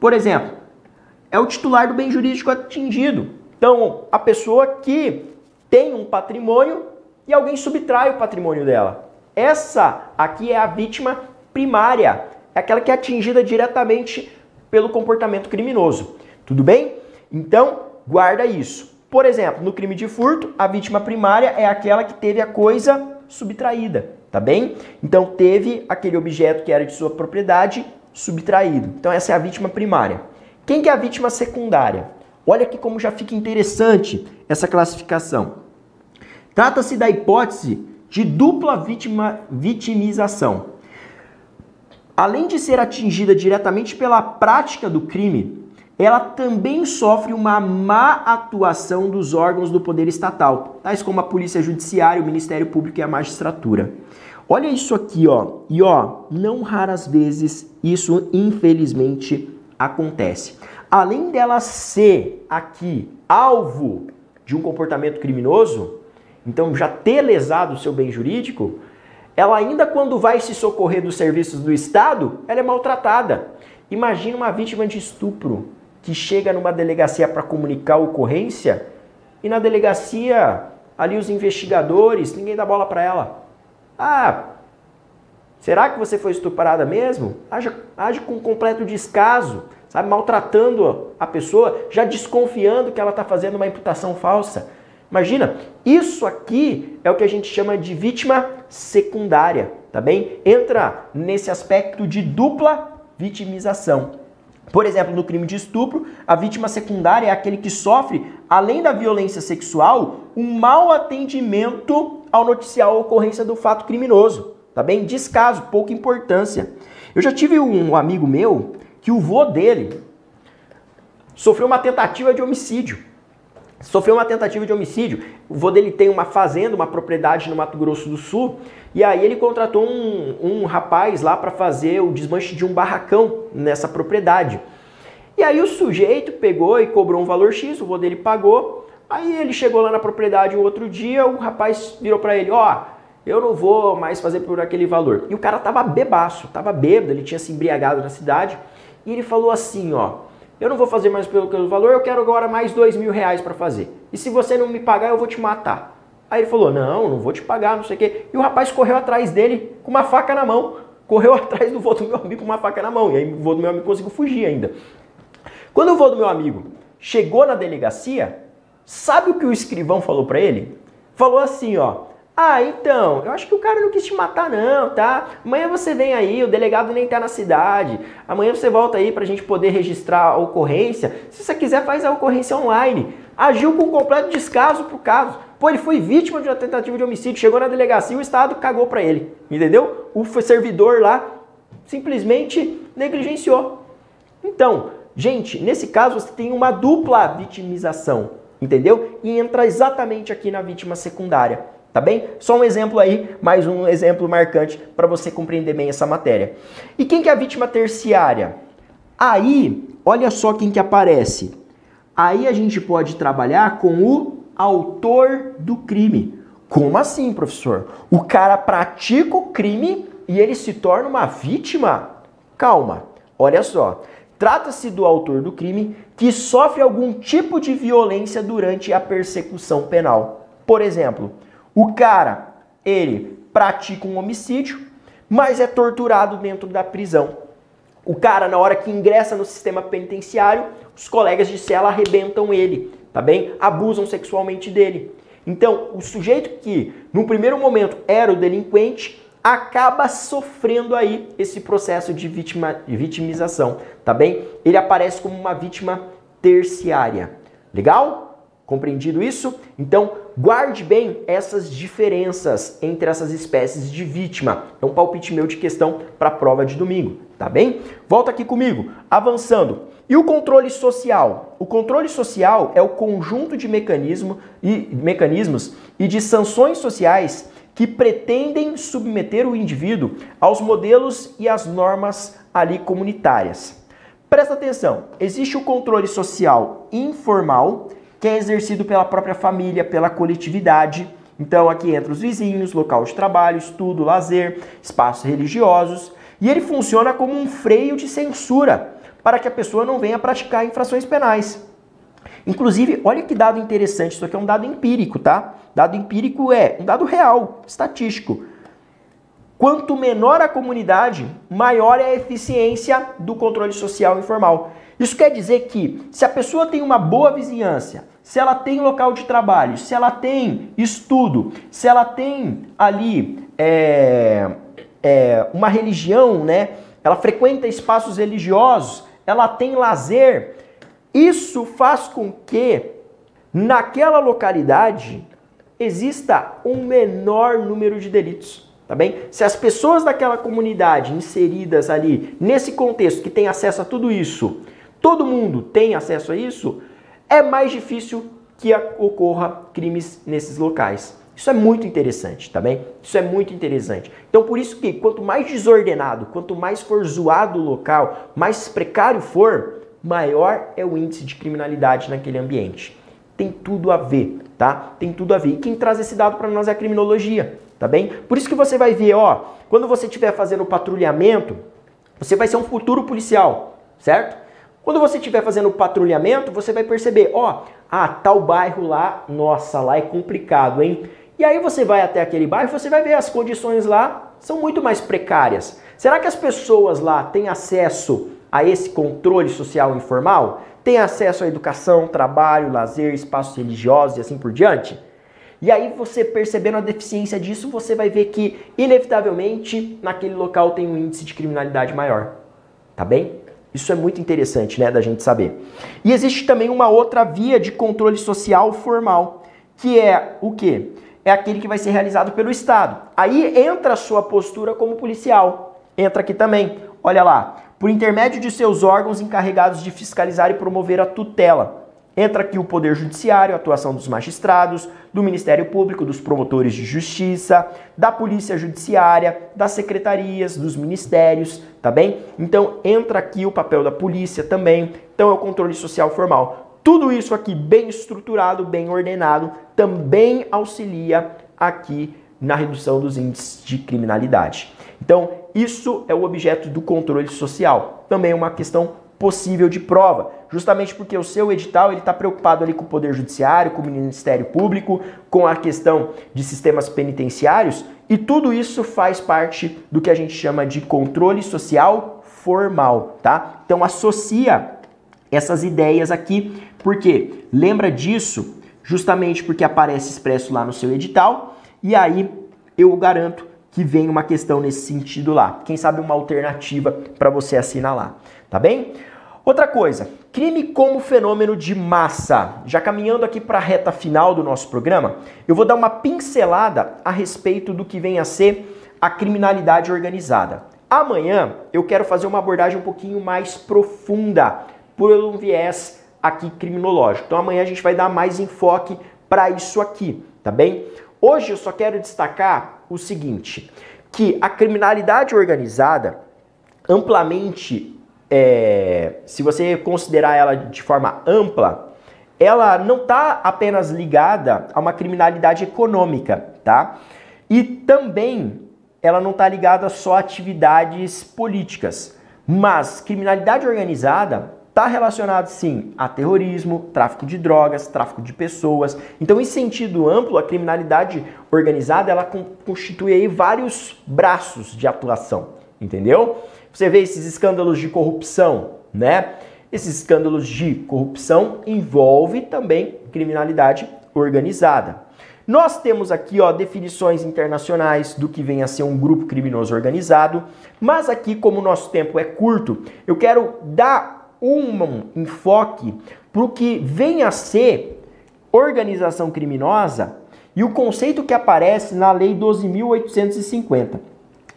Por exemplo, é o titular do bem jurídico atingido. Então, a pessoa que tem um patrimônio e alguém subtrai o patrimônio dela. Essa aqui é a vítima primária, é aquela que é atingida diretamente pelo comportamento criminoso. Tudo bem? Então, guarda isso. Por exemplo, no crime de furto, a vítima primária é aquela que teve a coisa subtraída, tá bem? Então, teve aquele objeto que era de sua propriedade subtraído. Então, essa é a vítima primária. Quem que é a vítima secundária? Olha aqui como já fica interessante essa classificação. Trata-se da hipótese de dupla vitimização. Além de ser atingida diretamente pela prática do crime, ela também sofre uma má atuação dos órgãos do poder estatal, tais como a polícia judiciária, o Ministério Público e a magistratura. Olha isso aqui, ó. E ó, não raras vezes isso infelizmente acontece. Além dela ser aqui alvo de um comportamento criminoso, então já ter lesado o seu bem jurídico, ela ainda quando vai se socorrer dos serviços do Estado, ela é maltratada. Imagina uma vítima de estupro que chega numa delegacia para comunicar a ocorrência e na delegacia, ali os investigadores, ninguém dá bola para ela. Ah, será que você foi estuprada mesmo? Age com completo descaso, sabe, maltratando a pessoa, já desconfiando que ela está fazendo uma imputação falsa. Imagina, isso aqui é o que a gente chama de vítima secundária, tá bem? Entra nesse aspecto de dupla vitimização. Por exemplo, no crime de estupro, a vítima secundária é aquele que sofre, além da violência sexual, um mau atendimento ao noticiar a ocorrência do fato criminoso, tá bem? Descaso, pouca importância. Eu já tive um amigo meu que o vô dele sofreu uma tentativa de homicídio. Sofreu uma tentativa de homicídio. O vô dele tem uma fazenda, uma propriedade no Mato Grosso do Sul, e aí ele contratou um rapaz lá para fazer o desmanche de um barracão nessa propriedade. E aí o sujeito pegou e cobrou um valor X, o vô dele pagou, aí ele chegou lá na propriedade um outro dia, o rapaz virou para ele, ó, eu não vou mais fazer por aquele valor. E o cara tava bebaço, tava bêbado, ele tinha se embriagado na cidade, e ele falou assim, ó, eu não vou fazer mais pelo valor, eu quero agora mais R$2.000 para fazer. E se você não me pagar, eu vou te matar. Aí ele falou, não, não vou te pagar, não sei o quê. E o rapaz correu atrás dele com uma faca na mão. Correu atrás do vô do meu amigo com uma faca na mão. E aí o vô do meu amigo conseguiu fugir ainda. Quando o vô do meu amigo chegou na delegacia, sabe o que o escrivão falou para ele? Falou assim, ó. Ah, então, eu acho que o cara não quis te matar não, tá? Amanhã você vem aí, o delegado nem tá na cidade. Amanhã você volta aí pra gente poder registrar a ocorrência. Se você quiser, faz a ocorrência online. Agiu com completo descaso pro caso. Pô, ele foi vítima de uma tentativa de homicídio. Chegou na delegacia e o Estado cagou pra ele, entendeu? O servidor lá simplesmente negligenciou. Então, gente, nesse caso você tem uma dupla vitimização, entendeu? E entra exatamente aqui na vítima secundária. Tá bem? Só um exemplo aí, mais um exemplo marcante para você compreender bem essa matéria. E quem que é a vítima terciária? Aí, olha só quem que aparece. Aí a gente pode trabalhar com o autor do crime. Como assim, professor? O cara pratica o crime e ele se torna uma vítima? Calma, olha só. Trata-se do autor do crime que sofre algum tipo de violência durante a persecução penal. Por exemplo, o cara, ele pratica um homicídio, mas é torturado dentro da prisão. O cara, na hora que ingressa no sistema penitenciário, os colegas de cela arrebentam ele, tá bem? Abusam sexualmente dele. Então, o sujeito que, no primeiro momento, era o delinquente, acaba sofrendo aí esse processo de vitimização, tá bem? Ele aparece como uma vítima terciária. Legal? Compreendido isso? Então, guarde bem essas diferenças entre essas espécies de vítima. É um palpite meu de questão para a prova de domingo, tá bem? Volta aqui comigo, avançando. E o controle social? O controle social é o conjunto de mecanismos e de sanções sociais que pretendem submeter o indivíduo aos modelos e às normas ali comunitárias. Presta atenção, existe o controle social informal, que é exercido pela própria família, pela coletividade. Então aqui entra os vizinhos, local de trabalho, estudo, lazer, espaços religiosos. E ele funciona como um freio de censura para que a pessoa não venha praticar infrações penais. Inclusive, olha que dado interessante, isso aqui é um dado empírico, tá? Dado empírico é um dado real, estatístico. Quanto menor a comunidade, maior é a eficiência do controle social informal. Isso quer dizer que se a pessoa tem uma boa vizinhança, se ela tem local de trabalho, se ela tem estudo, se ela tem ali uma religião, né? Ela frequenta espaços religiosos, ela tem lazer, isso faz com que naquela localidade exista um menor número de delitos. Tá bem? Se as pessoas daquela comunidade inseridas ali, nesse contexto que tem acesso a tudo isso, todo mundo tem acesso a isso, é mais difícil que ocorra crimes nesses locais. Isso é muito interessante, tá bem? Isso é muito interessante. Então, por isso que quanto mais desordenado, quanto mais for zoado o local, mais precário for, maior é o índice de criminalidade naquele ambiente. Tem tudo a ver, tá? Tem tudo a ver. E quem traz esse dado para nós é a criminologia, tá bem? Por isso que você vai ver, ó, quando você estiver fazendo patrulhamento, você vai ser um futuro policial, certo? Quando você estiver fazendo o patrulhamento, você vai perceber, ó, ah, tal bairro lá, nossa, lá é complicado, hein? E aí você vai até aquele bairro, você vai ver as condições lá são muito mais precárias. Será que as pessoas lá têm acesso a esse controle social informal, tem acesso à educação, trabalho, lazer, espaços religiosos e assim por diante. E aí você percebendo a deficiência disso, você vai ver que inevitavelmente naquele local tem um índice de criminalidade maior, tá bem? Isso é muito interessante, né, da gente saber. E existe também uma outra via de controle social formal, que é o quê? É aquele que vai ser realizado pelo Estado. Aí entra a sua postura como policial. Entra aqui também. Olha lá. Por intermédio de seus órgãos encarregados de fiscalizar e promover a tutela. Entra aqui o Poder Judiciário, a atuação dos magistrados, do Ministério Público, dos promotores de justiça, da Polícia Judiciária, das secretarias, dos ministérios, tá bem? Então entra aqui o papel da polícia também. Então é o controle social formal. Tudo isso aqui bem estruturado, bem ordenado, também auxilia aqui na redução dos índices de criminalidade. Então, isso é o objeto do controle social. Também é uma questão possível de prova, justamente porque o seu edital ele está preocupado ali com o Poder Judiciário, com o Ministério Público, com a questão de sistemas penitenciários, e tudo isso faz parte do que a gente chama de controle social formal, tá? Então, associa essas ideias aqui, porque lembra disso justamente porque aparece expresso lá no seu edital, e aí eu garanto que vem uma questão nesse sentido lá. Quem sabe uma alternativa para você assinar lá, tá bem? Outra coisa, crime como fenômeno de massa. Já caminhando aqui para a reta final do nosso programa, eu vou dar uma pincelada a respeito do que vem a ser a criminalidade organizada. Amanhã eu quero fazer uma abordagem um pouquinho mais profunda, por um viés aqui criminológico. Então amanhã a gente vai dar mais enfoque para isso aqui, tá bem? Hoje eu só quero destacar o seguinte, que a criminalidade organizada, amplamente, se você considerar ela de forma ampla, ela não está apenas ligada a uma criminalidade econômica, tá? E também ela não está ligada só a atividades políticas, mas criminalidade organizada está relacionado, sim, a terrorismo, tráfico de drogas, tráfico de pessoas. Então, em sentido amplo, a criminalidade organizada, ela constitui aí vários braços de atuação, entendeu? Você vê esses escândalos de corrupção, né? Esses escândalos de corrupção envolvem também criminalidade organizada. Nós temos aqui, ó, definições internacionais do que vem a ser um grupo criminoso organizado, mas aqui, como o nosso tempo é curto, eu quero dar um enfoque para o que vem a ser organização criminosa e o conceito que aparece na Lei 12.850.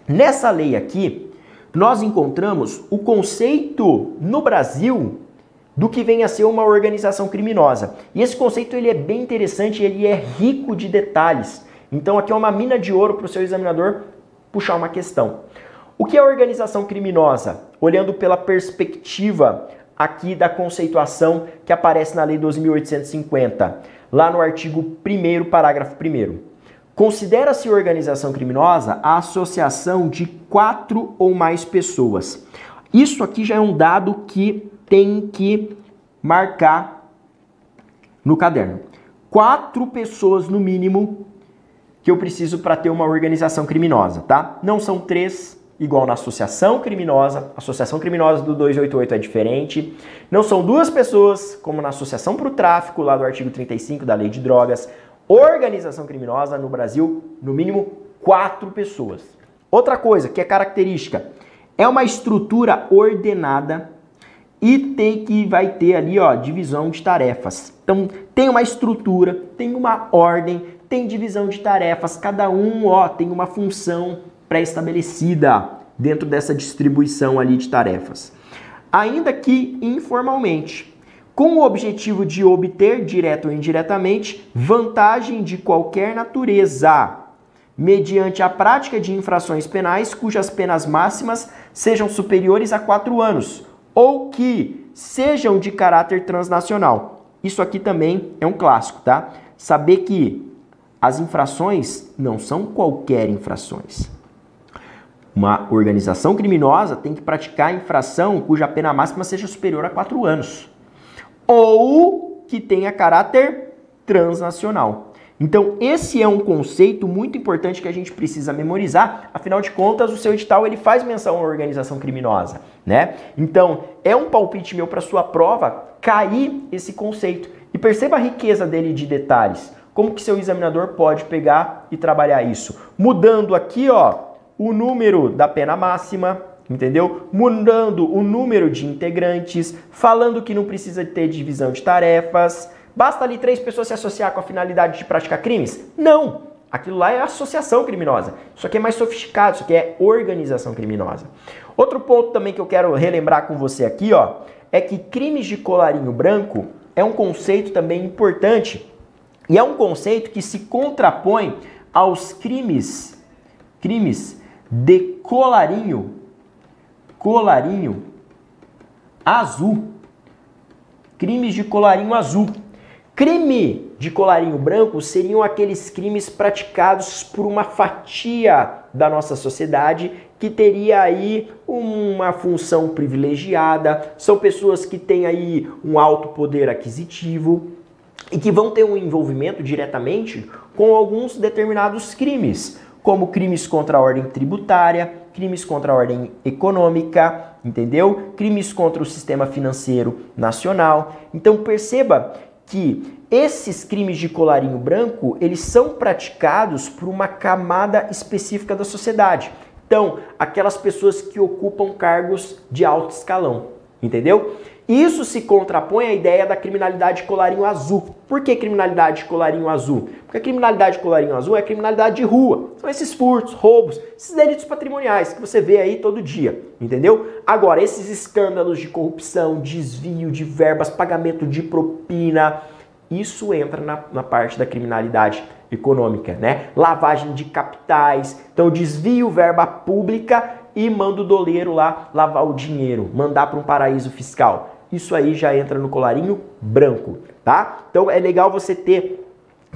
Nessa lei aqui, nós encontramos o conceito no Brasil do que vem a ser uma organização criminosa. E esse conceito ele é bem interessante, ele é rico de detalhes. Então aqui é uma mina de ouro para o seu examinador puxar uma questão. O que é organização criminosa? Olhando pela perspectiva aqui da conceituação que aparece na Lei 12.850, lá no artigo 1º, parágrafo 1º. Considera-se organização criminosa a associação de 4 ou mais pessoas. Isso aqui já é um dado que tem que marcar no caderno. 4 pessoas no mínimo que eu preciso para ter uma organização criminosa, tá? Não são 3, igual na associação criminosa do 288 é diferente. Não são 2 pessoas, como na associação para o tráfico, lá do artigo 35 da Lei de Drogas. Organização criminosa no Brasil, no mínimo 4 pessoas. Outra coisa que é característica, é uma estrutura ordenada e vai ter ali, ó, divisão de tarefas. Então, tem uma estrutura, tem uma ordem, tem divisão de tarefas, cada um, ó, tem uma função pré-estabelecida dentro dessa distribuição ali de tarefas. Ainda que informalmente, com o objetivo de obter, direto ou indiretamente, vantagem de qualquer natureza, mediante a prática de infrações penais cujas penas máximas sejam superiores a 4 anos, ou que sejam de caráter transnacional. Isso aqui também é um clássico, tá? Saber que as infrações não são qualquer infrações. Uma organização criminosa tem que praticar infração cuja pena máxima seja superior a 4 anos. Ou que tenha caráter transnacional. Então, esse é um conceito muito importante que a gente precisa memorizar, afinal de contas, o seu edital ele faz menção a uma organização criminosa, né? Então, é um palpite meu para sua prova cair esse conceito. E perceba a riqueza dele de detalhes. Como que seu examinador pode pegar e trabalhar isso? Mudando aqui, ó, o número da pena máxima, entendeu? Mudando o número de integrantes, falando que não precisa ter divisão de tarefas. Basta ali 3 pessoas se associar com a finalidade de praticar crimes? Não! Aquilo lá é associação criminosa. Isso aqui é mais sofisticado, isso aqui é organização criminosa. Outro ponto também que eu quero relembrar com você aqui, ó, é que crimes de colarinho branco é um conceito também importante e é um conceito que se contrapõe aos crimes de colarinho azul. Crimes de colarinho azul. Crime de colarinho branco seriam aqueles crimes praticados por uma fatia da nossa sociedade que teria aí uma função privilegiada, são pessoas que têm aí um alto poder aquisitivo e que vão ter um envolvimento diretamente com alguns determinados crimes, como crimes contra a ordem tributária, crimes contra a ordem econômica, entendeu? Crimes contra o sistema financeiro nacional. Então perceba que esses crimes de colarinho branco, eles são praticados por uma camada específica da sociedade. Então, aquelas pessoas que ocupam cargos de alto escalão, entendeu? Isso se contrapõe à ideia da criminalidade de colarinho azul. Por que criminalidade de colarinho azul? Porque a criminalidade de colarinho azul é a criminalidade de rua. São esses furtos, roubos, esses delitos patrimoniais que você vê aí todo dia, entendeu? Agora, esses escândalos de corrupção, desvio de verbas, pagamento de propina, isso entra na parte da criminalidade econômica, né? Lavagem de capitais, então desvio verba pública e manda o doleiro lá lavar o dinheiro, mandar para um paraíso fiscal. Isso aí já entra no colarinho branco, tá? Então é legal você ter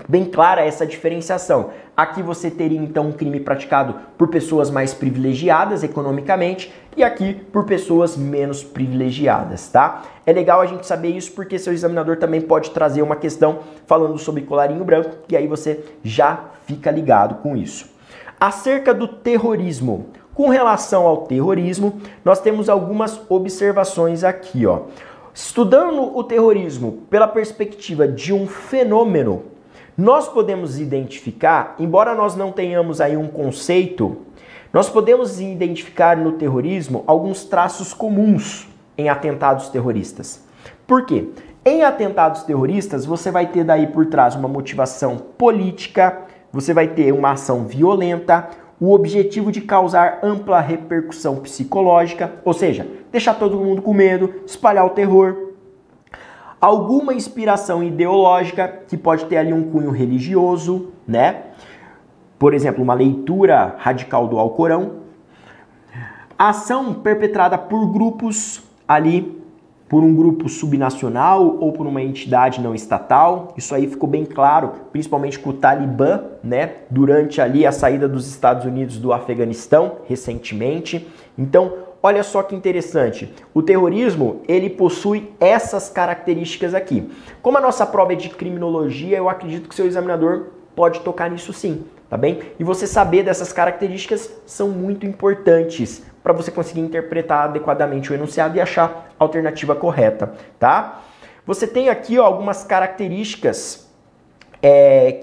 bem clara essa diferenciação. Aqui você teria então um crime praticado por pessoas mais privilegiadas economicamente e aqui por pessoas menos privilegiadas, tá? É legal a gente saber isso porque seu examinador também pode trazer uma questão falando sobre colarinho branco e aí você já fica ligado com isso. Acerca do terrorismo. Com relação ao terrorismo, nós temos algumas observações aqui, ó. Estudando o terrorismo pela perspectiva de um fenômeno, nós podemos identificar, embora nós não tenhamos aí um conceito, nós podemos identificar no terrorismo alguns traços comuns em atentados terroristas. Por quê? Em atentados terroristas, você vai ter daí por trás uma motivação política, você vai ter uma ação violenta, o objetivo de causar ampla repercussão psicológica, ou seja, deixar todo mundo com medo, espalhar o terror. Alguma inspiração ideológica, que pode ter ali um cunho religioso, né? Por exemplo, uma leitura radical do Alcorão. Ação perpetrada por grupos ali, por um grupo subnacional ou por uma entidade não estatal. Isso aí ficou bem claro, principalmente com o Talibã, né? Durante ali a saída dos Estados Unidos do Afeganistão, recentemente. Então, olha só que interessante. O terrorismo, ele possui essas características aqui. Como a nossa prova é de criminologia, eu acredito que seu examinador pode tocar nisso sim, tá bem? E você saber dessas características são muito importantes para você conseguir interpretar adequadamente o enunciado e achar a alternativa correta, tá? Você tem aqui, ó, algumas características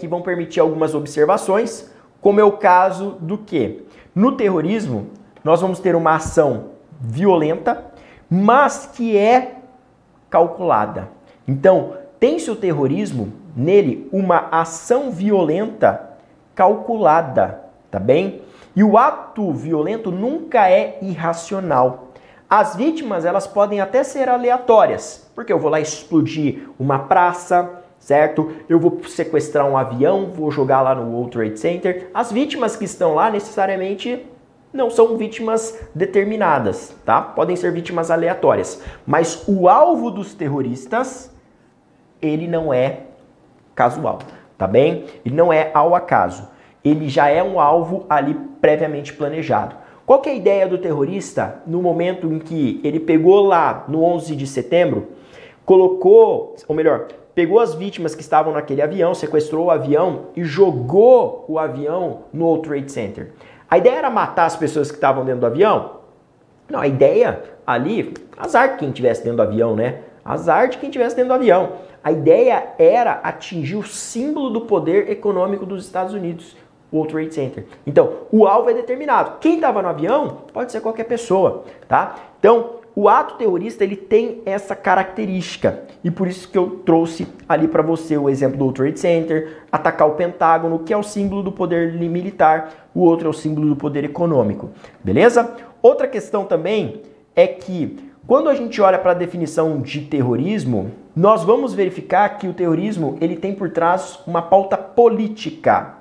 que vão permitir algumas observações, como é o caso do que? No terrorismo, nós vamos ter uma ação violenta, mas que é calculada. Então, tem-se o terrorismo nele uma ação violenta calculada, tá bem? E o ato violento nunca é irracional. As vítimas, elas podem até ser aleatórias, porque eu vou lá explodir uma praça, certo? Eu vou sequestrar um avião, vou jogar lá no World Trade Center. As vítimas que estão lá, necessariamente, não são vítimas determinadas, tá? Podem ser vítimas aleatórias. Mas o alvo dos terroristas, ele não é casual, tá bem? Ele não é ao acaso. Ele já é um alvo ali previamente planejado. Qual que é a ideia do terrorista no momento em que ele pegou lá no 11 de setembro? colocou, ou melhor, pegou as vítimas que estavam naquele avião, sequestrou o avião e jogou o avião no World Trade Center. A ideia era matar as pessoas que estavam dentro do avião? Não, a ideia ali, azar de quem estivesse dentro do avião, né? Azar de quem estivesse dentro do avião. A ideia era atingir o símbolo do poder econômico dos Estados Unidos, o World Trade Center. Então, o alvo é determinado. Quem estava no avião pode ser qualquer pessoa, tá? Então, o ato terrorista, ele tem essa característica. E por isso que eu trouxe ali para você o exemplo do World Trade Center, atacar o Pentágono, que é o símbolo do poder militar, o outro é o símbolo do poder econômico. Beleza? Outra questão também é que quando a gente olha para a definição de terrorismo, nós vamos verificar que o terrorismo, ele tem por trás uma pauta política.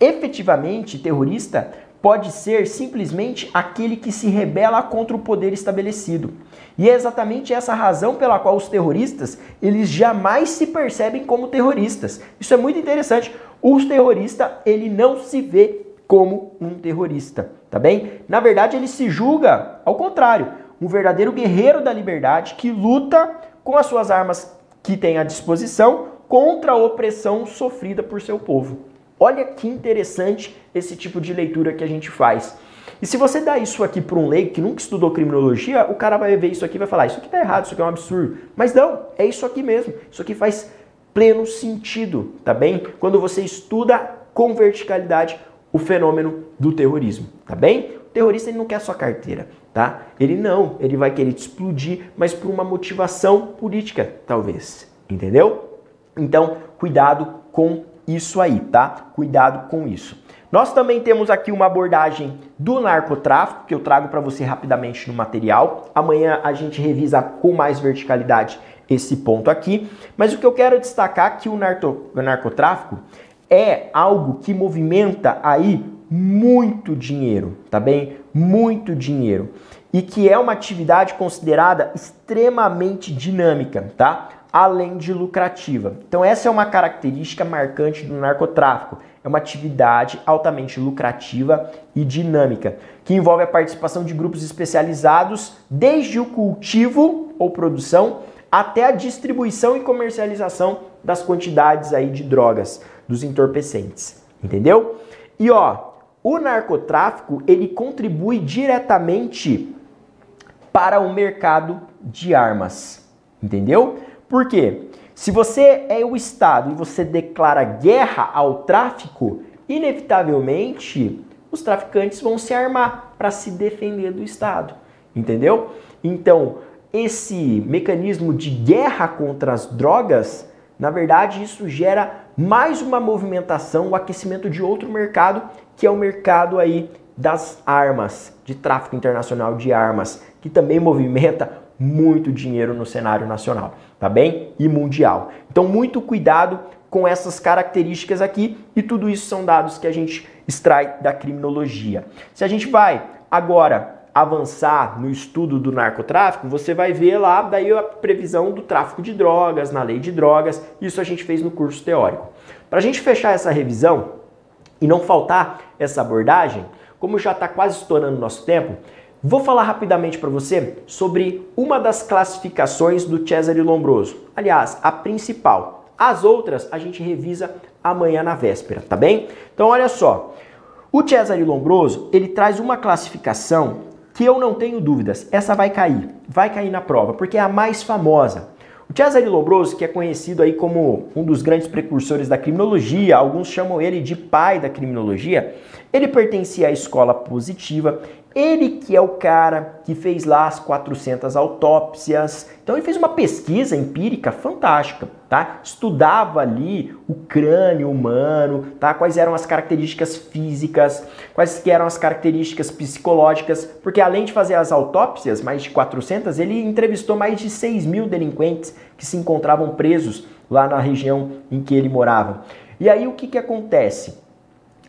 Efetivamente, terrorista pode ser simplesmente aquele que se rebela contra o poder estabelecido. E é exatamente essa razão pela qual os terroristas, eles jamais se percebem como terroristas. Isso é muito interessante. Os terroristas, ele não se vê como um terrorista, tá bem? Na verdade, ele se julga ao contrário, um verdadeiro guerreiro da liberdade que luta com as suas armas que tem à disposição contra a opressão sofrida por seu povo. Olha que interessante esse tipo de leitura que a gente faz. E se você dá isso aqui para um leigo que nunca estudou criminologia, o cara vai ver isso aqui e vai falar, isso aqui tá errado, isso aqui é um absurdo. Mas não, é isso aqui mesmo. Isso aqui faz pleno sentido, tá bem? Quando você estuda com verticalidade o fenômeno do terrorismo, tá bem? O terrorista, ele não quer a sua carteira, tá? Ele vai querer te explodir, mas por uma motivação política, talvez. Entendeu? Então, cuidado com isso aí, tá? Cuidado com isso. Nós também temos aqui uma abordagem do narcotráfico, que eu trago para você rapidamente no material. Amanhã a gente revisa com mais verticalidade esse ponto aqui. Mas o que eu quero destacar é que o narcotráfico é algo que movimenta aí muito dinheiro, tá bem? Muito dinheiro. E que é uma atividade considerada extremamente dinâmica, tá? Além de lucrativa. Então essa é uma característica marcante do narcotráfico. É uma atividade altamente lucrativa e dinâmica, que envolve a participação de grupos especializados desde o cultivo ou produção até a distribuição e comercialização das quantidades aí de drogas, dos entorpecentes, entendeu? E ó, o narcotráfico, ele contribui diretamente para o mercado de armas, entendeu? Por quê? Se você é o Estado e você declara guerra ao tráfico, inevitavelmente os traficantes vão se armar para se defender do Estado, entendeu? Então, esse mecanismo de guerra contra as drogas, na verdade, isso gera mais uma movimentação, o aquecimento de outro mercado, que é o mercado aí das armas, de tráfico internacional de armas, que também movimenta muito dinheiro no cenário nacional, tá bem? E mundial. Então, muito cuidado com essas características aqui, e tudo isso são dados que a gente extrai da criminologia. Se a gente vai agora avançar no estudo do narcotráfico, você vai ver lá daí a previsão do tráfico de drogas, na lei de drogas, isso a gente fez no curso teórico. Para a gente fechar essa revisão e não faltar essa abordagem, como já está quase estourando o nosso tempo, vou falar rapidamente para você sobre uma das classificações do Cesare Lombroso. Aliás, a principal. As outras a gente revisa amanhã na véspera, tá bem? Então olha só, o Cesare Lombroso, ele traz uma classificação que eu não tenho dúvidas, essa vai cair na prova, porque é a mais famosa. O Cesare Lombroso, que é conhecido aí como um dos grandes precursores da criminologia, alguns chamam ele de pai da criminologia, ele pertencia à escola positiva, ele que é o cara que fez lá as 400 autópsias, então ele fez uma pesquisa empírica fantástica, tá? Estudava ali o crânio humano, tá? Quais eram as características físicas, quais que eram as características psicológicas, porque além de fazer as autópsias, mais de 400, ele entrevistou mais de 6 mil delinquentes que se encontravam presos lá na região em que ele morava. E aí o que que acontece?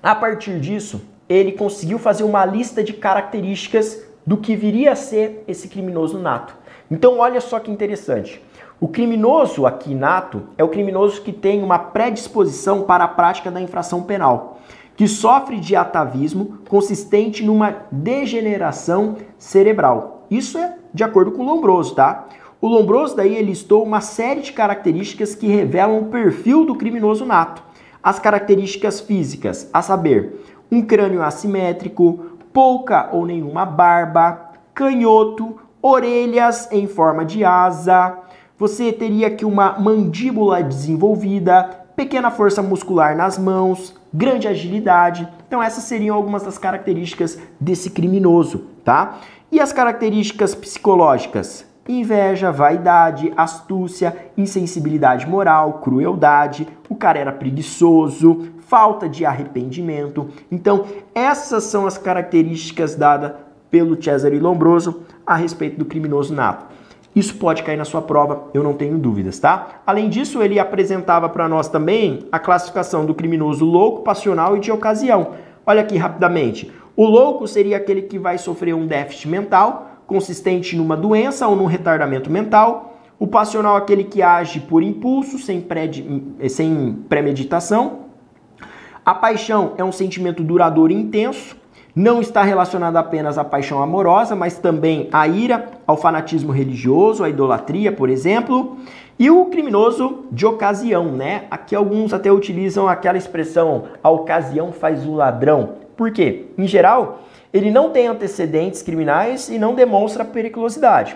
A partir disso, ele conseguiu fazer uma lista de características do que viria a ser esse criminoso nato. Então olha só que interessante. O criminoso aqui nato é o criminoso que tem uma predisposição para a prática da infração penal, que sofre de atavismo consistente numa degeneração cerebral. Isso é de acordo com o Lombroso, tá? O Lombroso daí listou uma série de características que revelam o perfil do criminoso nato. As características físicas, a saber, um crânio assimétrico, pouca ou nenhuma barba, canhoto, orelhas em forma de asa, você teria aqui uma mandíbula desenvolvida, pequena força muscular nas mãos, grande agilidade. Então essas seriam algumas das características desse criminoso, tá? E as características psicológicas? Inveja, vaidade, astúcia, insensibilidade moral, crueldade, o cara era preguiçoso, falta de arrependimento. Então essas são as características dadas pelo Cesare Lombroso a respeito do criminoso nato. Isso pode cair na sua prova, eu não tenho dúvidas, tá? Além disso, ele apresentava para nós também a classificação do criminoso louco, passional e de ocasião. Olha aqui rapidamente. O louco seria aquele que vai sofrer um déficit mental, consistente numa doença ou num retardamento mental. O passional é aquele que age por impulso, sem premeditação. A paixão é um sentimento duradouro e intenso. Não está relacionada apenas à paixão amorosa, mas também à ira, ao fanatismo religioso, à idolatria, por exemplo. E o criminoso de ocasião, né? Aqui alguns até utilizam aquela expressão, a ocasião faz o ladrão. Por quê? Em geral, ele não tem antecedentes criminais e não demonstra periculosidade.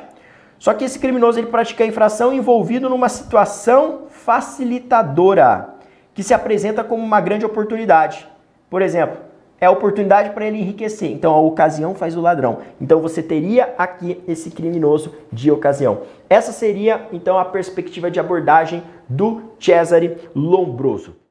Só que esse criminoso ele pratica a infração envolvido numa situação facilitadora, que se apresenta como uma grande oportunidade. Por exemplo, é a oportunidade para ele enriquecer. Então, a ocasião faz o ladrão. Então, você teria aqui esse criminoso de ocasião. Essa seria, então, a perspectiva de abordagem do Cesare Lombroso.